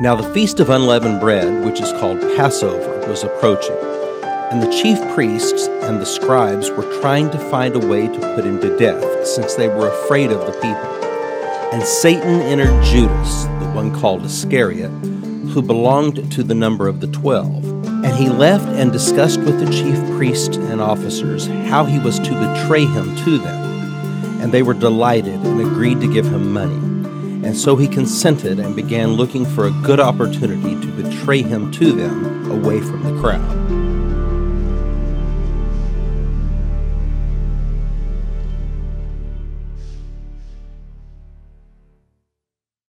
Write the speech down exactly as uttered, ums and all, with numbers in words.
Now the Feast of Unleavened Bread, which is called Passover, was approaching, and the chief priests and the scribes were trying to find a way to put him to death, since they were afraid of the people. And Satan entered Judas, the one called Iscariot, who belonged to the number of the twelve. And he left and discussed with the chief priests and officers how he was to betray him to them. And they were delighted and agreed to give him money. And so he consented and began looking for a good opportunity to betray him to them away from the crowd.